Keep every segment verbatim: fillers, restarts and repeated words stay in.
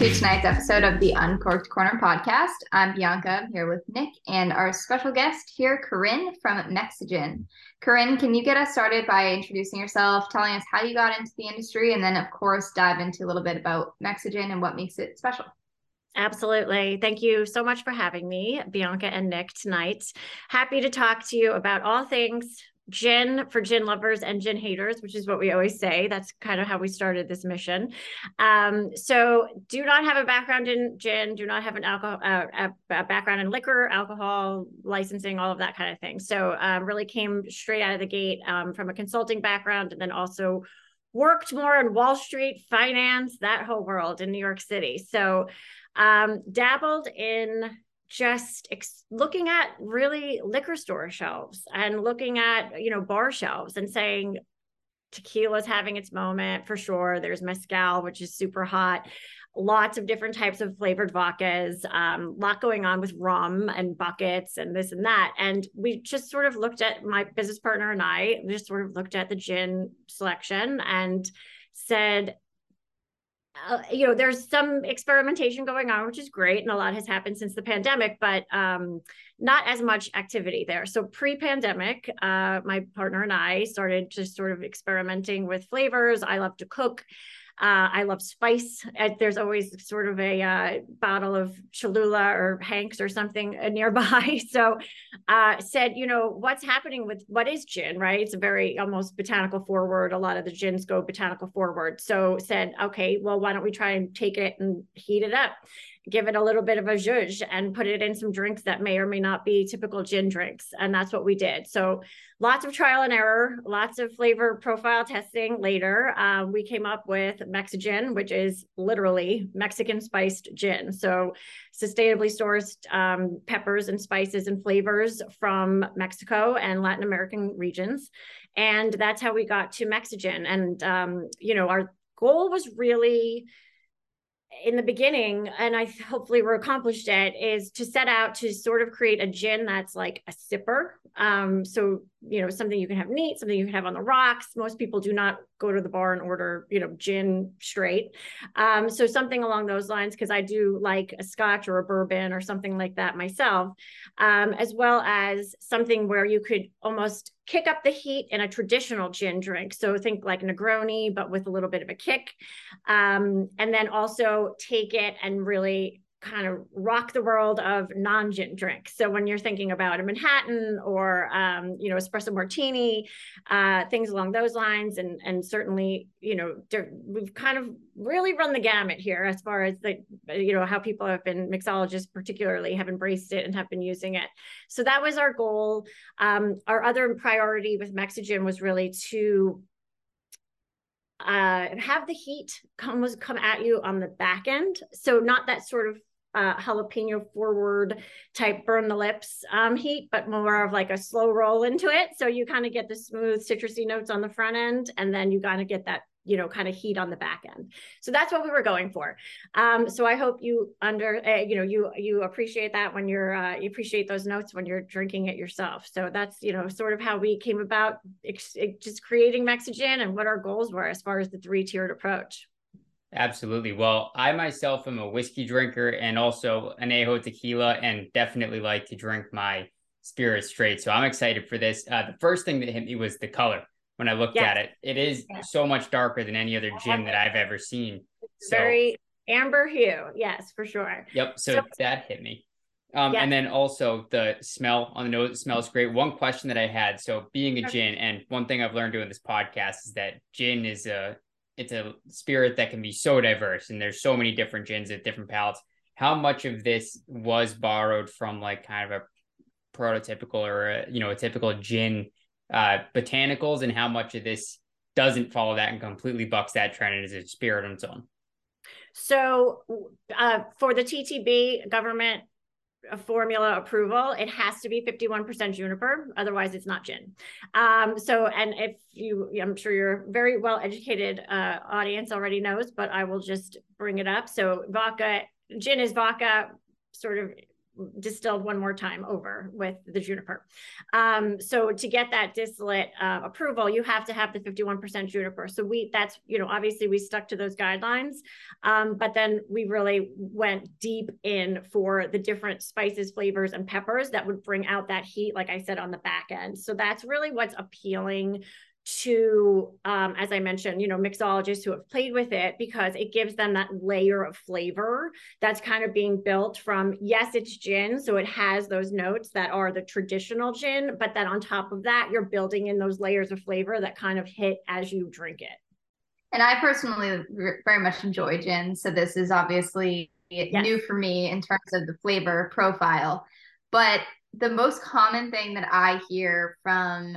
welcome to tonight's episode of the Uncorked Corner podcast. I'm Bianca, I'm here with Nick, and our special guest here, Corinne from Mexigin. Corinne, can you get us started by introducing yourself, telling us how you got into the industry, and then, of course, dive into a little bit about Mexigin and what makes it special? Absolutely. Thank you so much for having me, Bianca and Nick, tonight. Happy to talk to you about all things gin for gin lovers and gin haters, which is what we always say. That's kind of how we started this mission. Um, so do not have a background in gin, do not have an alcohol uh, a, a background in liquor, alcohol, licensing, all of that kind of thing. So um, really came straight out of the gate um, from a consulting background, and then also worked more in Wall Street, finance, that whole world in New York City. So um, dabbled in just ex- looking at really liquor store shelves and looking at, you know, bar shelves and saying tequila's having its moment for sure. There's mezcal, which is super hot. Lots of different types of flavored vodkas, um, a lot going on with rum and buckets and this and that. And we just sort of looked at, my business partner and I just sort of looked at the gin selection and said, Uh, you know, there's some experimentation going on, which is great. And a lot has happened since the pandemic, but um, not as much activity there. So pre-pandemic, uh, my partner and I started just sort of experimenting with flavors. I love to cook. Uh, I love spice. Uh, there's always sort of a uh, bottle of Cholula or Hank's or something nearby. So uh, said, you know, what's happening with, what is gin, right? It's a very almost botanical forward. A lot of the gins go botanical forward. So said, okay, well, why don't we try and take it and heat it up, give it a little bit of a zhuzh and put it in some drinks that may or may not be typical gin drinks. And that's what we did. So lots of trial and error, lots of flavor profile testing later. Uh, we came up with Mexigin, which is literally Mexican spiced gin. So sustainably sourced um, peppers and spices and flavors from Mexico and Latin American regions. And that's how we got to Mexigin. And, um, you know, our goal was really in the beginning, and I hopefully we're accomplished it, is to set out to sort of create a gin that's like a sipper. Um, so, you know, something you can have neat, something you can have on the rocks. Most people do not go to the bar and order, you know, gin straight. Um, so something along those lines, because I do like a scotch or a bourbon or something like that myself, um, as well as something where you could almost kick up the heat in a traditional gin drink. So think like Negroni, but with a little bit of a kick. Um, and then also take it and really kind of rock the world of non-gin drinks. So when you're thinking about a Manhattan or, um, you know, espresso martini, uh, things along those lines. And, and certainly, you know, there, we've kind of really run the gamut here as far as the, you know, how people have been, mixologists particularly have embraced it and have been using it. So that was our goal. Um, our other priority with Mexigin was really to uh, have the heat come, come at you on the back end. So not that sort of Uh, jalapeno forward type burn the lips um, heat, but more of like a slow roll into it. So you kind of get the smooth citrusy notes on the front end, and then you kind of get that, you know, kind of heat on the back end. So that's what we were going for. Um, so I hope you under, uh, you know, you you appreciate that when you're, uh, you appreciate those notes when you're drinking it yourself. So that's, you know, sort of how we came about ex- just creating Mexigin and what our goals were as far as the three-tiered approach. Absolutely. Well, I myself am a whiskey drinker and also añejo tequila, and definitely like to drink my spirits straight. So I'm excited for this. Uh, the first thing that hit me was the color when I looked yes. at it. It is yes. so much darker than any other gin that I've ever seen. So, very amber hue. Yes, for sure. Yep. So, so that hit me. Um, yes. And then also the smell on the nose, it smells great. One question that I had. So being a gin, and one thing I've learned doing this podcast is that gin is a it's a spirit that can be so diverse, and there's so many different gins at different palates. How much of this was borrowed from like kind of a prototypical or, a, you know, a typical gin uh, botanicals, and how much of this doesn't follow that and completely bucks that trend and is a spirit on its own? So uh, for the T T B government formula approval, it has to be fifty-one percent juniper, otherwise it's not gin. Um, so, and if you, I'm sure your very well-educated uh, audience already knows, but I will just bring it up. So vodka, gin is vodka, sort of distilled one more time over with the juniper. Um, so to get that distillate uh, approval, you have to have the fifty-one percent juniper. So we, that's, you know, obviously we stuck to those guidelines, um, but then we really went deep in for the different spices, flavors, and peppers that would bring out that heat, like I said, on the back end. So that's really what's appealing to, um, as I mentioned, you know, mixologists who have played with it, because it gives them that layer of flavor that's kind of being built from, yes, it's gin. So it has those notes that are the traditional gin, but then on top of that, you're building in those layers of flavor that kind of hit as you drink it. And I personally very much enjoy gin. So this is obviously yes. new for me in terms of the flavor profile, but the most common thing that I hear from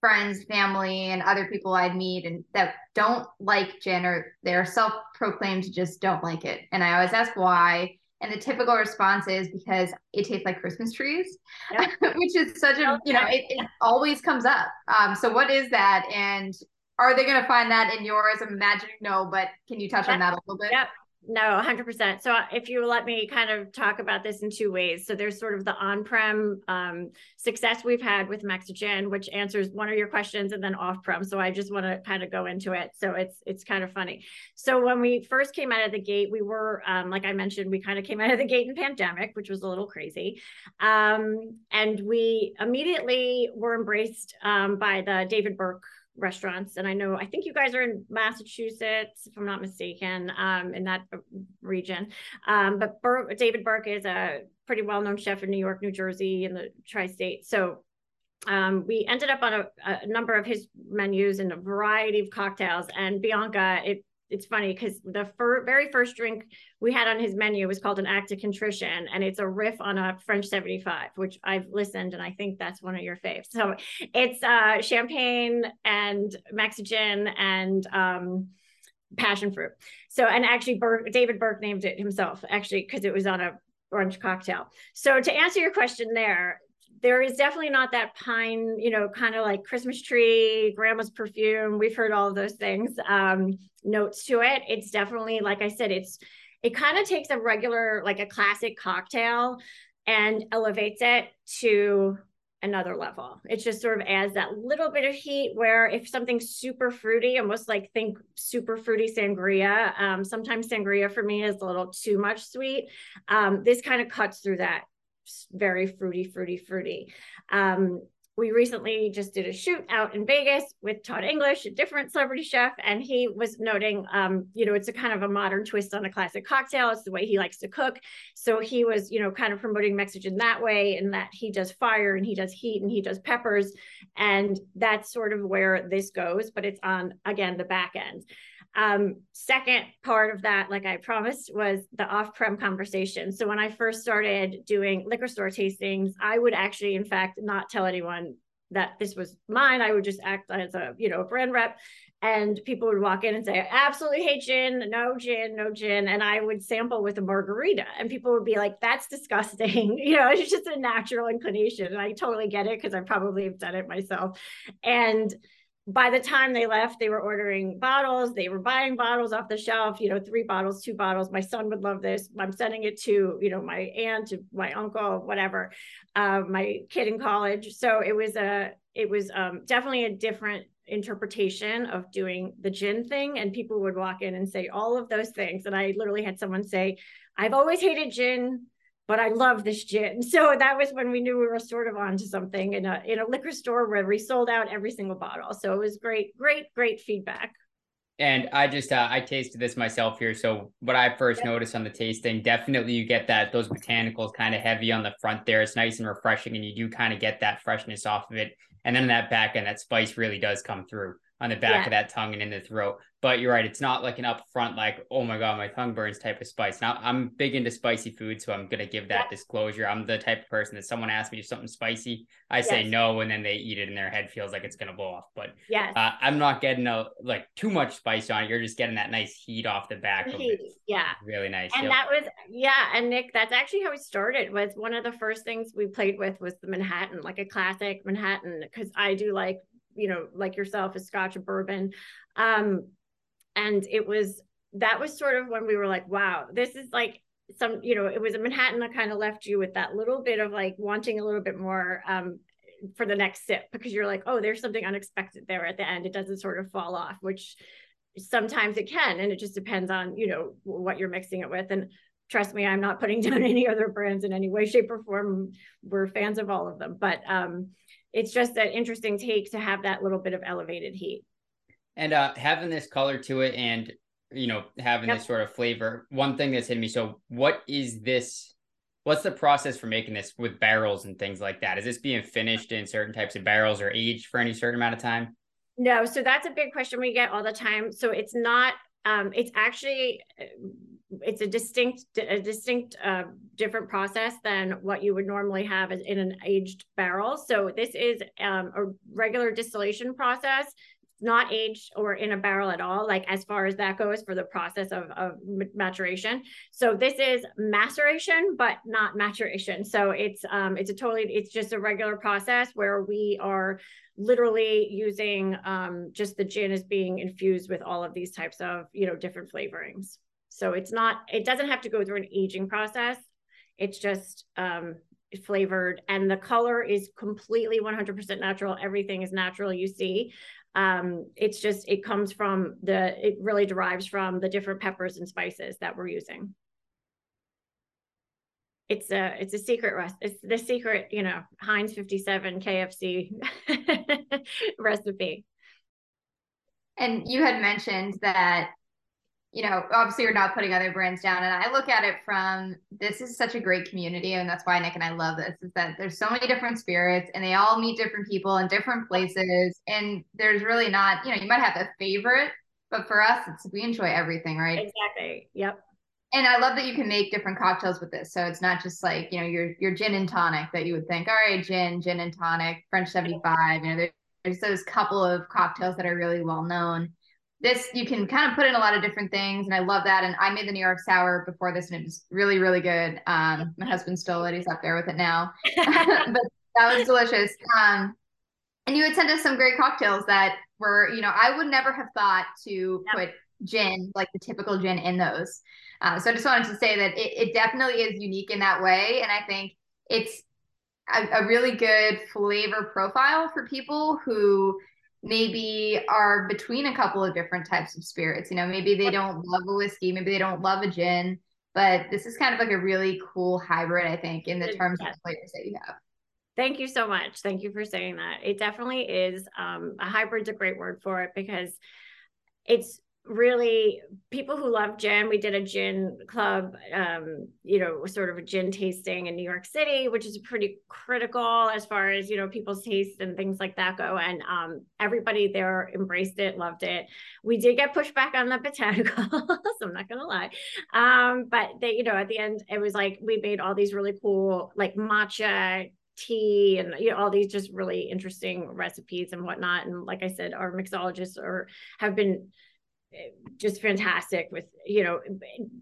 friends, family, and other people I'd meet and that don't like gin, or they're self-proclaimed just don't like it. And I always ask why. And the typical response is because it tastes like Christmas trees, yep. which is such a, you know, it, it always comes up. Um, so what is that? And are they going to find that in yours? I'm imagining no, but can you touch yep. on that a little bit? Yep. No, one hundred percent. So if you let me kind of talk about this in two ways. So there's sort of the on-prem um, success we've had with Mexigin, which answers one of your questions, and then off-prem. So I just want to kind of go into it. So it's it's kind of funny. So when we first came out of the gate, we were, um, like I mentioned, we kind of came out of the gate in pandemic, which was a little crazy. Um, and we immediately were embraced um, by the David Burke restaurants. And I know, I think you guys are in Massachusetts, if I'm not mistaken, um, in that region. Um, but Bur- David Burke is a pretty well-known chef in New York, New Jersey, and the tri-state. So um, we ended up on a, a number of his menus and a variety of cocktails. And Bianca, it, it's funny because the fir- very first drink we had on his menu was called an act of contrition. And it's a riff on a French seventy-five, which I've listened. And I think that's one of your faves. So it's uh, champagne and Mexigin and um, passion fruit. So, and actually Bur- David Burke named it himself, actually, because it was on a orange cocktail. So to answer your question there, there is definitely not that pine, you know, kind of like Christmas tree, grandma's perfume. We've heard all of those things, um, notes to it. It's definitely, like I said, it's, it kind of takes a regular, like a classic cocktail and elevates it to another level. It just sort of adds that little bit of heat where if something's super fruity, almost like think super fruity sangria, um, sometimes sangria for me is a little too much sweet. Um, this kind of cuts through that. Very fruity, fruity, fruity. Um, we recently just did a shoot out in Vegas with Todd English, a different celebrity chef, and he was noting, um, you know, it's a kind of a modern twist on a classic cocktail. It's the way he likes to cook. So he was, you know, kind of promoting Mexigin that way, and that he does fire and he does heat and he does peppers. And that's sort of where this goes, but it's on, again, the back end. Um, second part of that, like I promised, was the off-prem conversation. So when I first started doing liquor store tastings, I would actually, in fact, not tell anyone that this was mine. I would just act as a, you know, a brand rep, and people would walk in and say, I absolutely hate gin, no gin, no gin. And I would sample with a margarita and people would be like, that's disgusting. You know, it's just a natural inclination. And I totally get it because I probably have done it myself. And by the time they left, they were ordering bottles. They were buying bottles off the shelf, you know, three bottles, two bottles. My son would love this. I'm sending it to, you know, my aunt, my uncle, whatever, uh, my kid in college. So it was a, it was um, definitely a different interpretation of doing the gin thing. And people would walk in and say all of those things. And I literally had someone say, I've always hated gin, but I love this gin. So that was when we knew we were sort of onto something in a in a liquor store where we sold out every single bottle. So it was great, great, great feedback. And I just, uh, I tasted this myself here. So what I first yep. noticed on the tasting, definitely you get that, those botanicals kind of heavy on the front there. It's nice and refreshing, and you do kind of get that freshness off of it. And then in that back end, that spice really does come through on the back yeah. of that tongue and in the throat. But you're right, it's not like an upfront, like, oh my God, my tongue burns type of spice. Now I'm big into spicy food, so I'm going to give that yeah. disclosure. I'm the type of person that someone asks me if something's spicy, I yes. say no, and then they eat it and their head feels like it's going to blow off. But yes. uh, I'm not getting a, like too much spice on it. You're just getting that nice heat off the back heat. Of it. Yeah. Really nice. And yep. that was, yeah. And Nick, that's actually how we started. Was one of the first things we played with was the Manhattan, like a classic Manhattan, because I do like, you know, like yourself, a Scotch, a bourbon. Um, And it was, that was sort of when we were like, wow, this is like some, you know, it was a Manhattan that kind of left you with that little bit of like wanting a little bit more um, for the next sip, because you're like, oh, there's something unexpected there at the end. It doesn't sort of fall off, which sometimes it can. And it just depends on, you know, what you're mixing it with. And trust me, I'm not putting down any other brands in any way, shape, or form. We're fans of all of them, but um, it's just an interesting take to have that little bit of elevated heat. And uh, having this color to it and, you know, having yep. this sort of flavor, one thing that's hitting me. So what is this? What's the process for making this with barrels and things like that? Is this being finished in certain types of barrels or aged for any certain amount of time? No. So that's a big question we get all the time. So it's not, um, it's actually, it's a distinct, a distinct, uh, different process than what you would normally have in an aged barrel. So this is um, a regular distillation process, not aged or in a barrel at all, like as far as that goes for the process of, of maturation. So this is maceration, but not maturation. So it's um, it's a totally, it's just a regular process where we are literally using um, just the gin is being infused with all of these types of, you know, different flavorings. So it's not, it doesn't have to go through an aging process. It's just um, flavored, and the color is completely one hundred percent natural. Everything is natural you see. Um, it's just, it comes from the, it really derives from the different peppers and spices that we're using. It's a, it's a secret recipe. It's the secret, you know, Heinz fifty-seven K F C recipe. And you had mentioned that, you know, obviously you're not putting other brands down. And I look at it from, this is such a great community. And that's why Nick and I love this, is that there's so many different spirits and they all meet different people in different places. And there's really not, you know, you might have a favorite, but for us, it's, we enjoy everything, right? Exactly. Yep. And I love that you can make different cocktails with this. So it's not just like, you know, your, your gin and tonic that you would think, all right, gin, gin and tonic, French seventy-five, you know, there's, there's those couple of cocktails that are really well known. This, you can kind of put in a lot of different things, and I love that. And I made the New York Sour before this, and it was really, really good. Um, my husband stole it. He's up there with it now. But that was delicious. Um, and you had sent us some great cocktails that were, you know, I would never have thought to put gin, like the typical gin, in those. Uh, so I just wanted to say that it, it definitely is unique in that way. And I think it's a, a really good flavor profile for people who maybe are between a couple of different types of spirits. You know, maybe they don't love a whiskey, maybe they don't love a gin, but this is kind of like a really cool hybrid, I think, in the terms yes. of flavors that you have. Thank you so much. Thank you for saying that. It definitely is. Um, a hybrid's a great word for it, because it's really people who love gin. We did a gin club, um, you know, sort of a gin tasting in New York City, which is pretty critical as far as, you know, people's taste and things like that go. And um, everybody there embraced it, loved it. We did get pushback on the botanicals, I'm not going to lie. Um, but they, you know, at the end, it was like, we made all these really cool, like matcha tea and, you know, all these just really interesting recipes and whatnot. And like I said, our mixologists are, have been just fantastic with, you know,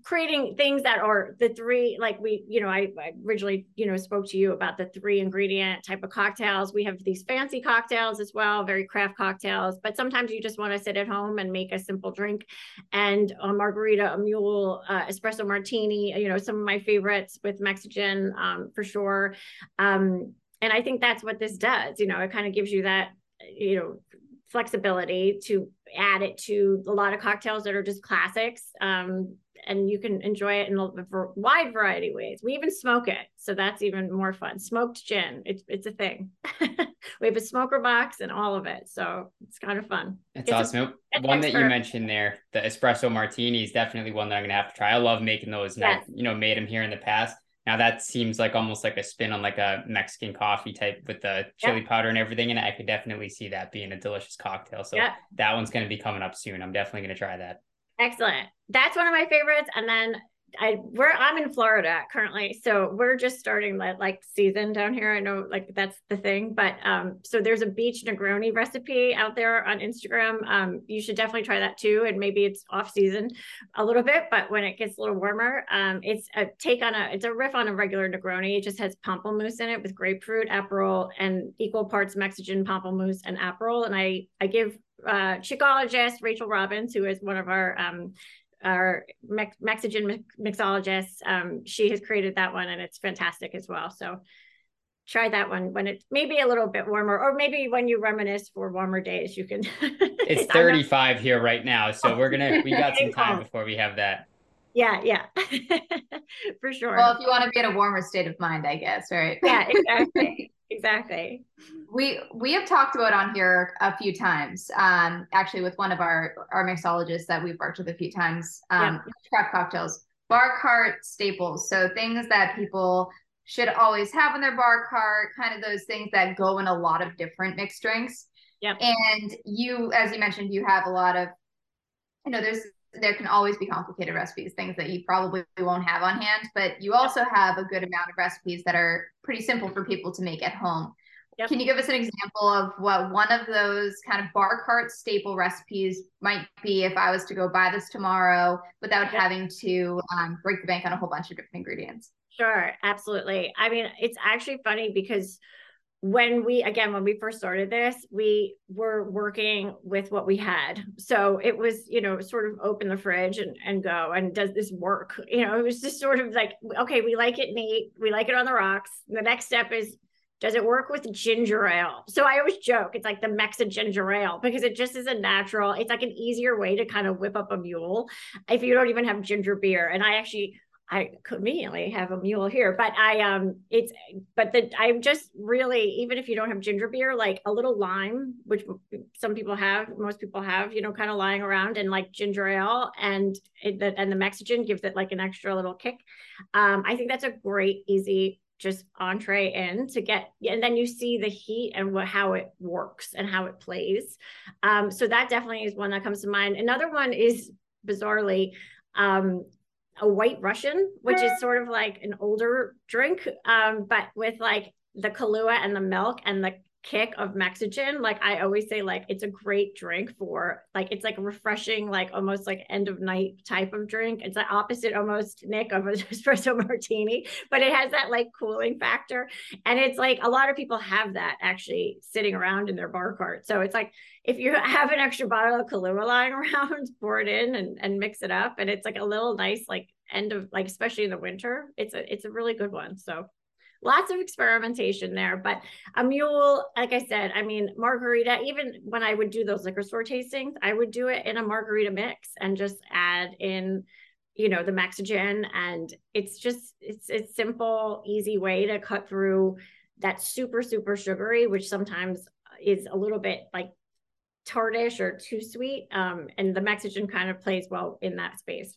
creating things that are the three, like we, you know, I, I originally, you know, spoke to you about the three ingredient type of cocktails. We have these fancy cocktails as well, very craft cocktails, but sometimes you just want to sit at home and make a simple drink, and a margarita, a mule, uh, espresso martini, you know, some of my favorites with Mexigin, um, for sure. Um, and I think that's what this does. You know, it kind of gives you that, you know, flexibility to add it to a lot of cocktails that are just classics, um, and you can enjoy it in a wide variety of ways. We even smoke it, so that's even more fun. Smoked gin, it's it's a thing. We have a smoker box and all of it, so it's kind of fun. It's, it's awesome. A, one that you mentioned there, the espresso martini, is definitely one that I'm gonna have to try. I love making those. Yes. Now, you know, made them here in the past. Now that seems like almost like a spin on like a Mexican coffee type with the chili yeah. powder and everything. And I could definitely see that being a delicious cocktail. So yeah. that one's going to be coming up soon. I'm definitely going to try that. Excellent. That's one of my favorites. And then I, we're, I'm in Florida currently. So we're just starting that like season down here. I know like that's the thing, but um, so there's a beach Negroni recipe out there on Instagram. Um, you should definitely try that too. And maybe it's off season a little bit, but when it gets a little warmer, um, it's a take on a, it's a riff on a regular Negroni. It just has pamplemousse in it with grapefruit, Aperol, and equal parts Mexican pamplemousse and Aperol. And I, I give uh, Chicologists, Rachel Robbins, who is one of our, um, our Mex- Mexigin mixologist. Um, she has created that one, and it's fantastic as well. So try that one when it's maybe a little bit warmer, or maybe when you reminisce for warmer days, you can. It's thirty-five not... here right now. So we're going to, we got some time before we have that. Yeah. Yeah, for sure. Well, if you want to be in a warmer state of mind, I guess, right? Yeah, exactly. Exactly. We, we have talked about on here a few times, um, actually with one of our, our mixologists that we've worked with a few times, um, yeah. craft cocktails, bar cart staples. So things that people should always have in their bar cart, kind of those things that go in a lot of different mixed drinks. Yeah. And you, as you mentioned, you have a lot of, you know, there's, there can always be complicated recipes, things that you probably won't have on hand, but you also have a good amount of recipes that are pretty simple for people to make at home. Yep. Can you give us an example of what one of those kind of bar cart staple recipes might be if I was to go buy this tomorrow without yep. having to um, break the bank on a whole bunch of different ingredients? Sure. Absolutely. I mean, it's actually funny because when we, again, when we first started this, we were working with what we had. So it was, you know, sort of open the fridge and, and go, and does this work? You know, it was just sort of like, okay, we like it neat. We like it on the rocks. The next step is, does it work with ginger ale? So I always joke, it's like the Mexican ginger ale, because it just is a natural, it's like an easier way to kind of whip up a mule if you don't even have ginger beer. And I actually, I conveniently have a mule here, but I, um, it's, but the, I'm just really, even if you don't have ginger beer, like a little lime, which some people have, most people have, you know, kind of lying around, and like ginger ale and the, and the Mexigin gives it like an extra little kick. Um, I think that's a great, easy, just entree in to get, and then you see the heat and what, how it works and how it plays. Um, so that definitely is one that comes to mind. Another one is bizarrely, um, a White Russian, which is sort of like an older drink, um, but with like the Kahlua and the milk and the kick of Mexigin. Like I always say, like it's a great drink for like, it's like refreshing, like almost like end of night type of drink. It's the opposite almost, Nick, of an espresso martini, but it has that like cooling factor. And it's like a lot of people have that actually sitting around in their bar cart. So it's like, if you have an extra bottle of Kahlua lying around, pour it in and, and mix it up. And it's like a little nice, like end of like, especially in the winter, it's a, it's a really good one. So lots of experimentation there, but a mule, like I said, I mean, margarita, even when I would do those liquor store tastings, I would do it in a margarita mix and just add in, you know, the Mexigin. And it's just, it's, it's simple, easy way to cut through that super, super sugary, which sometimes is a little bit like tartish or too sweet. Um, and the Mexigin kind of plays well in that space.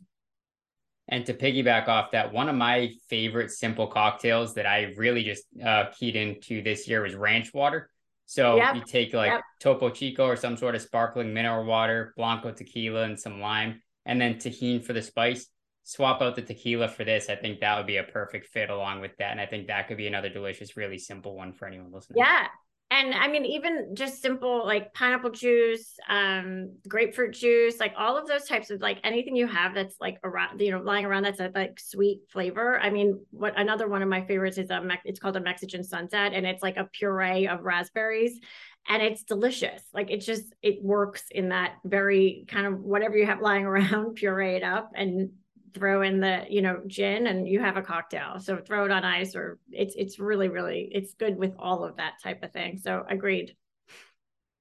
And to piggyback off that, one of my favorite simple cocktails that I really just uh, keyed into this year was ranch water. So yep. you take like yep. Topo Chico or some sort of sparkling mineral water, Blanco tequila and some lime, and then tahini for the spice. Swap out the tequila for this. I think that would be a perfect fit along with that. And I think that could be another delicious, really simple one for anyone listening. Yeah. And I mean, even just simple, like pineapple juice, um, grapefruit juice, like all of those types of like anything you have that's like around, you know, lying around that's a, like sweet flavor. I mean, what another one of my favorites is, a, it's called a Mexican sunset, and it's like a puree of raspberries, and it's delicious. Like it just, it works in that very kind of whatever you have lying around, puree it up and throw in the, you know, gin, and you have a cocktail. So throw it on ice, or it's, it's really, really, it's good with all of that type of thing. So agreed.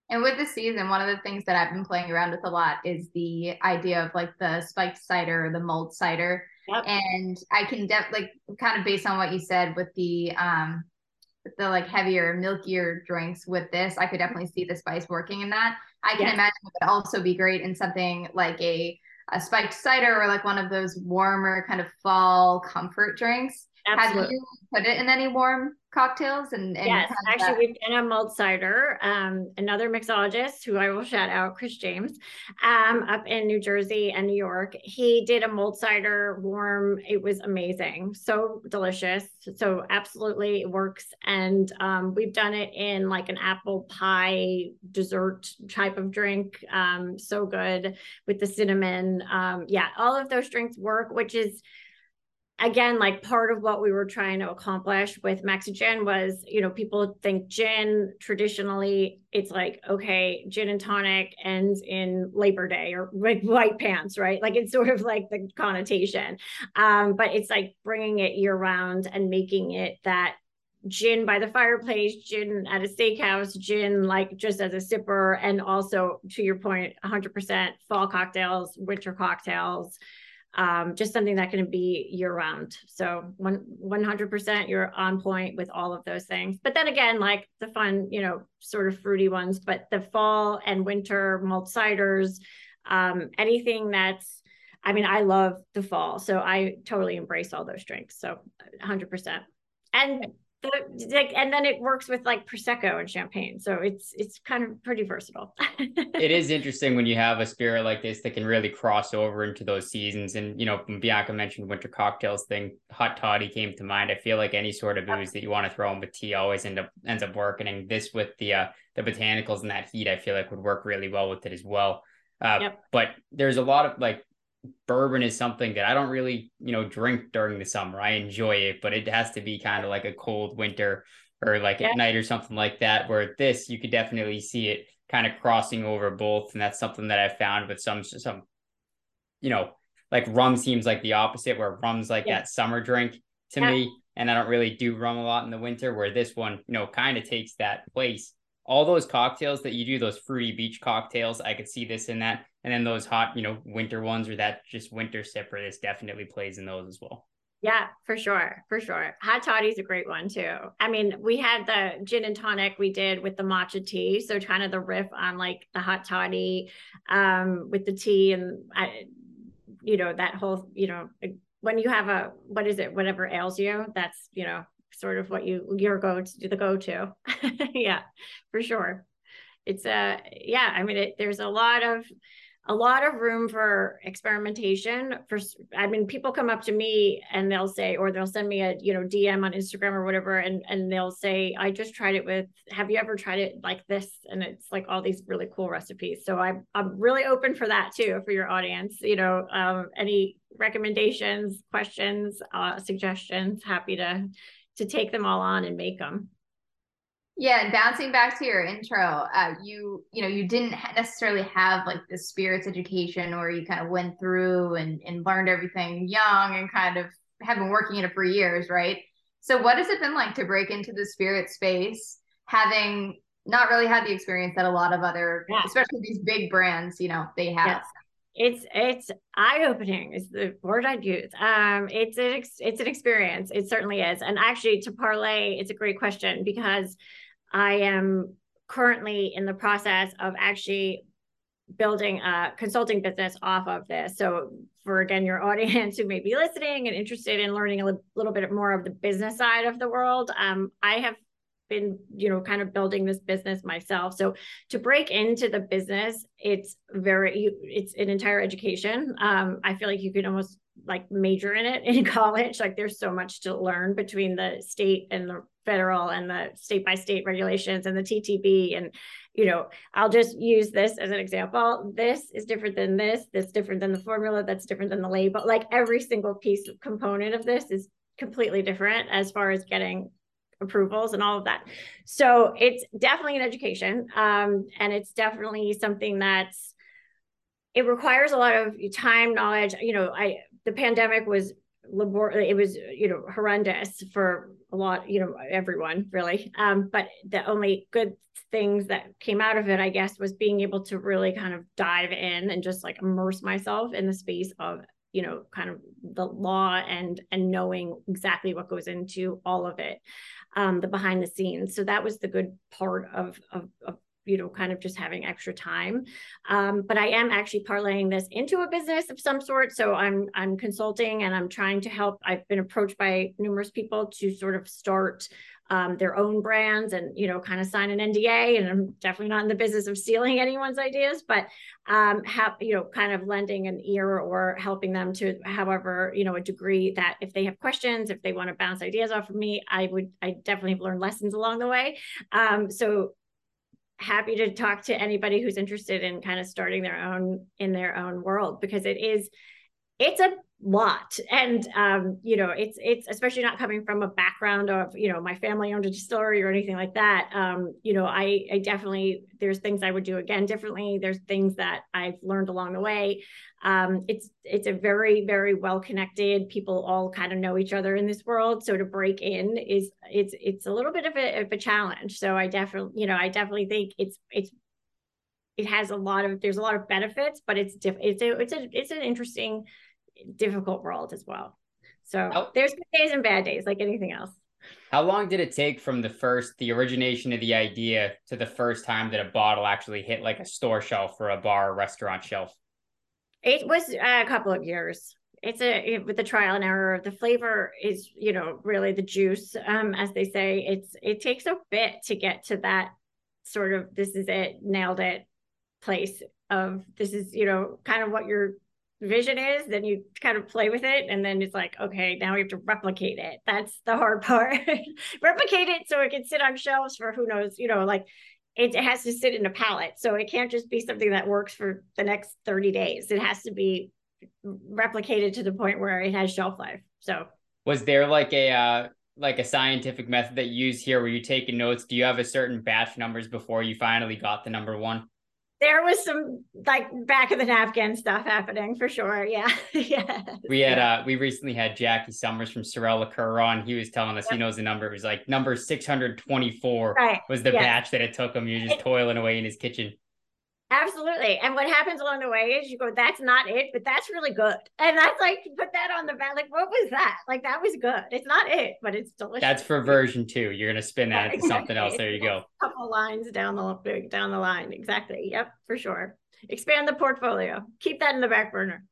And with the season, one of the things that I've been playing around with a lot is the idea of like the spiked cider, or the mulled cider. Yep. And I can definitely like kind of based on what you said with the, um, with the like heavier, milkier drinks with this, I could definitely see the spice working in that. I can yes. imagine it would also be great in something like a, a spiked cider, or like one of those warmer kind of fall comfort drinks. Absolutely. Have you put it in any warm cocktails? And, and yes, actually, that? We've done a mulled cider. Um, another mixologist who I will shout out, Chris James, um, up in New Jersey and New York, he did a mulled cider warm. It was amazing, so delicious. So absolutely, it works. And um, we've done it in like an apple pie dessert type of drink. Um, so good with the cinnamon. Um, yeah, all of those drinks work, which is. again, like part of what we were trying to accomplish with Mexigin was, you know, people think gin, traditionally, it's like, okay, gin and tonic ends in Labor Day or like white pants, right? Like it's sort of like the connotation, um, but it's like bringing it year round and making it that gin by the fireplace, gin at a steakhouse, gin like just as a sipper, and also to your point, one hundred percent fall cocktails, winter cocktails, um, just something that can be year round. So one, one hundred percent you're on point with all of those things. But then again, like the fun, you know, sort of fruity ones, but the fall and winter malt ciders, um, anything that's, I mean, I love the fall. So I totally embrace all those drinks. So one hundred percent. And the, like, and then it works with like Prosecco and champagne. So it's, it's kind of pretty versatile. It is interesting when you have a spirit like this that can really cross over into those seasons. And, you know, Bianca mentioned winter cocktails thing, hot toddy came to mind. I feel like any sort of booze that you want to throw in with tea always end up, ends up working. And this with the, uh, the botanicals and that heat, I feel like would work really well with it as well. Uh, yep. But there's a lot of like, bourbon is something that I don't really, you know, drink during the summer. I enjoy it, but it has to be kind of like a cold winter or like yeah. at night or something like that, where this, you could definitely see it kind of crossing over both. And that's something that I found with some, some, you know, like rum seems like the opposite, where rum's like yeah. that summer drink to yeah. me. And I don't really do rum a lot in the winter, where this one, you know, kind of takes that place. All those cocktails that you do, those fruity beach cocktails, I could see this in that. And then those hot, you know, winter ones, or that just winter sipper, this definitely plays in those as well. Yeah, for sure. For sure. Hot toddy is a great one too. I mean, we had the gin and tonic we did with the matcha tea. So kind of the riff on like the hot toddy um, with the tea and, I, you know, that whole, you know, when you have a, what is it, whatever ails you, that's, you know, sort of what you, your go-to, the go-to. Yeah, for sure. It's a, yeah, I mean, it, there's a lot of, a lot of room for experimentation. For I mean, people come up to me and they'll say, or they'll send me a you know D M on Instagram or whatever, and and they'll say, I just tried it with. Have you ever tried it like this? And it's like all these really cool recipes. So I'm I'm really open for that too for your audience. You know, um, any recommendations, questions, uh, suggestions? Happy to to take them all on and make them. Yeah, and bouncing back to your intro, uh, you you know you didn't necessarily have like the spirits education, or you kind of went through and, and learned everything young and kind of have been working in it for years, right? So what has it been like to break into the spirit space, having not really had the experience that a lot of other, yeah. especially these big brands, you know, they have? Yes. It's it's eye-opening is the word I'd use. Um, it's an ex it's an experience. It certainly is. And actually, to parlay, it's a great question, because I am currently in the process of actually building a consulting business off of this. So for, again, your audience who may be listening and interested in learning a li little bit more of the business side of the world, um, I have been, you know, kind of building this business myself. So to break into the business, it's very, it's an entire education. Um, I feel like you can almost like major in it in college. Like there's so much to learn between the state and the federal and the state by state regulations and the T T B. And, you know, I'll just use this as an example. This is different than this, that's different than the formula, that's different than the label. Like every single piece of component of this is completely different as far as getting approvals and all of that. So it's definitely an education. Um, and it's definitely something that's, it requires a lot of time, knowledge. You know, I, the pandemic was labor, it was, you know, horrendous for a lot, you know, everyone really. Um, but the only good things that came out of it, I guess, was being able to really kind of dive in and just like immerse myself in the space of, you know, kind of the law and and knowing exactly what goes into all of it, um, the behind the scenes. So that was the good part of, of, of you know, kind of just having extra time. Um, but I am actually parlaying this into a business of some sort. So I'm, I'm consulting and I'm trying to help. I've been approached by numerous people to sort of start um, their own brands and, you know, kind of sign an N D A. And I'm definitely not in the business of stealing anyone's ideas, but um, have, you know, kind of lending an ear or helping them to however, you know, a degree that if they have questions, if they want to bounce ideas off of me, I would, I definitely have learned lessons along the way. Um, so happy to talk to anybody who's interested in kind of starting their own in their own world, because it is it's a lot. And, um, you know, it's, it's especially not coming from a background of, you know, my family owned a distillery or anything like that. Um, you know, I, I definitely, there's things I would do again differently. There's things that I've learned along the way. Um, it's, it's a very, very well-connected, people all kind of know each other in this world. So to break in is, it's, it's a little bit of a, of a challenge. So I definitely, you know, I definitely think it's, it's, it has a lot of, there's a lot of benefits, but it's, diff, it's a, it's a, it's an interesting, difficult world as well. So oh. there's good days and bad days, like anything else. How long did it take from the first, the origination of the idea to the first time that a bottle actually hit like a store shelf or a bar or restaurant shelf? It was a couple of years. It's a, it, with the trial and error, the flavor is, you know, really the juice, um, as they say. It's, it takes a bit to get to that sort of, this is it, nailed it place of this is, you know, kind of what you're vision is, then you kind of play with it, and then it's like, okay, now we have to replicate it. That's the hard part. Replicate it so it can sit on shelves for who knows, you know, like it has to sit in a palette. So it can't just be something that works for the next thirty days. It has to be replicated to the point where it has shelf life. So was there like a uh like a scientific method that you use here? Were you taking notes? Do you have a certain batch numbers before you finally got the number one? There was some like back of the napkin stuff happening for sure. Yeah. Yeah. We had, uh, we recently had Jackie Summers from Sorella Curran. He was telling us, yep. He knows the number. It was like number six hundred twenty-four right. was the yeah. batch that it took him. You're just it, toiling away in his kitchen. Absolutely. And what happens along the way is you go, that's not it, but that's really good. And that's like, put that on the back. Like, what was that? Like, that was good. It's not it, but it's delicious. That's for version two. You're going to spin that yeah, into exactly. something else. There you go. A couple lines down the, down the line. Exactly. Yep. For sure. Expand the portfolio. Keep that in the back burner.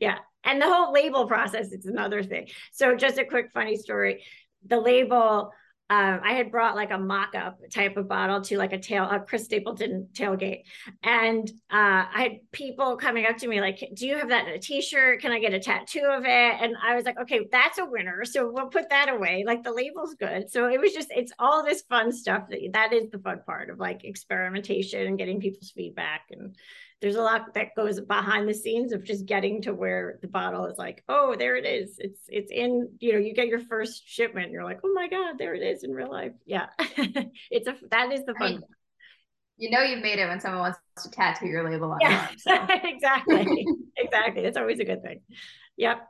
Yeah. And the whole label process, it's another thing. So just a quick funny story. The label... Um, I had brought like a mock-up type of bottle to like a tail, a Chris Stapleton tailgate. And uh, I had people coming up to me like, do you have that in a t-shirt? Can I get a tattoo of it? And I was like, okay, that's a winner. So we'll put that away. Like the label's good. So it was just, it's all this fun stuff. That, that is the fun part of like experimentation and getting people's feedback. And there's a lot that goes behind the scenes of just getting to where the bottle is like, oh, there it is. It's, it's in, you know, you get your first shipment and you're like, oh my God, there it is in real life. Yeah. It's a, that is the fun. I mean, you know, you've made it when someone wants to tattoo your label on yeah. your arm. So. Exactly. Exactly. That's always a good thing. Yep.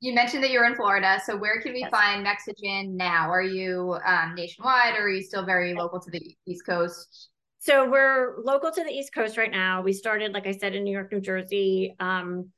You mentioned that you're in Florida. So where can we yes. find Mexigin now? Are you um, nationwide or are you still very local to the East Coast? So we're local to the East Coast right now. We started, like I said, in New York, New Jersey, um,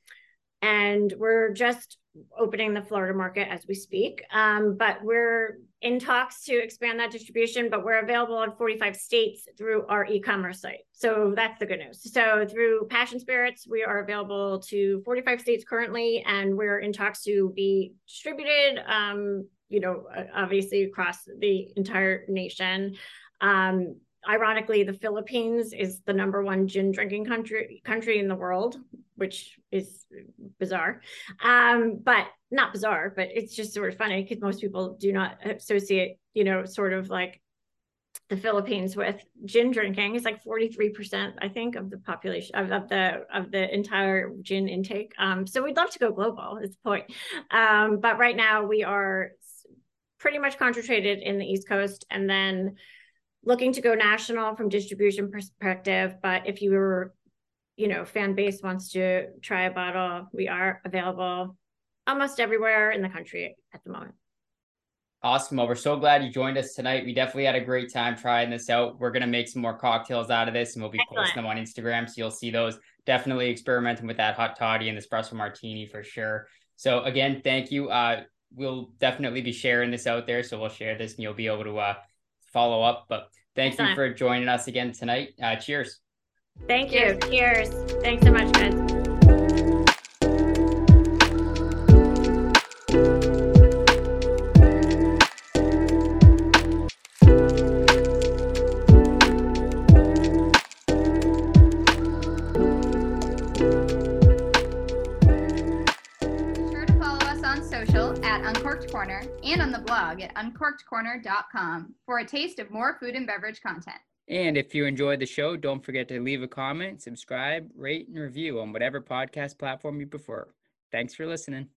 and we're just opening the Florida market as we speak. Um, but we're in talks to expand that distribution, but we're available in forty-five states through our e-commerce site. So that's the good news. So through Passion Spirits, we are available to forty-five states currently, and we're in talks to be distributed, um, you know, obviously across the entire nation. Um, Ironically, the Philippines is the number one gin drinking country country in the world, which is bizarre, um, but not bizarre, but it's just sort of funny because most people do not associate, you know, sort of like the Philippines with gin drinking. It's like forty-three percent, I think, of the population of, of the of the entire gin intake. Um, so we'd love to go global is the point. Um, but right now we are pretty much concentrated in the East Coast, and then looking to go national from distribution perspective. But if your, you know, fan base wants to try a bottle, we are available almost everywhere in the country at the moment. Awesome. Well, we're so glad you joined us tonight. We definitely had a great time trying this out. We're going to make some more cocktails out of this, and we'll be Excellent. posting them on Instagram. So you'll see those. Definitely experimenting with that hot toddy and the espresso martini for sure. So again, thank you. Uh, we'll definitely be sharing this out there. So we'll share this and you'll be able to, uh, follow up, but thank Excellent. you for joining us again tonight. Uh, cheers. Thank cheers. you. Cheers. Thanks so much, guys. Be sure to follow us on social at Uncorked Corner and on the blog at uncorked corner dot com for a taste of more food and beverage content. And if you enjoyed the show, don't forget to leave a comment, subscribe, rate, and review on whatever podcast platform you prefer. Thanks for listening.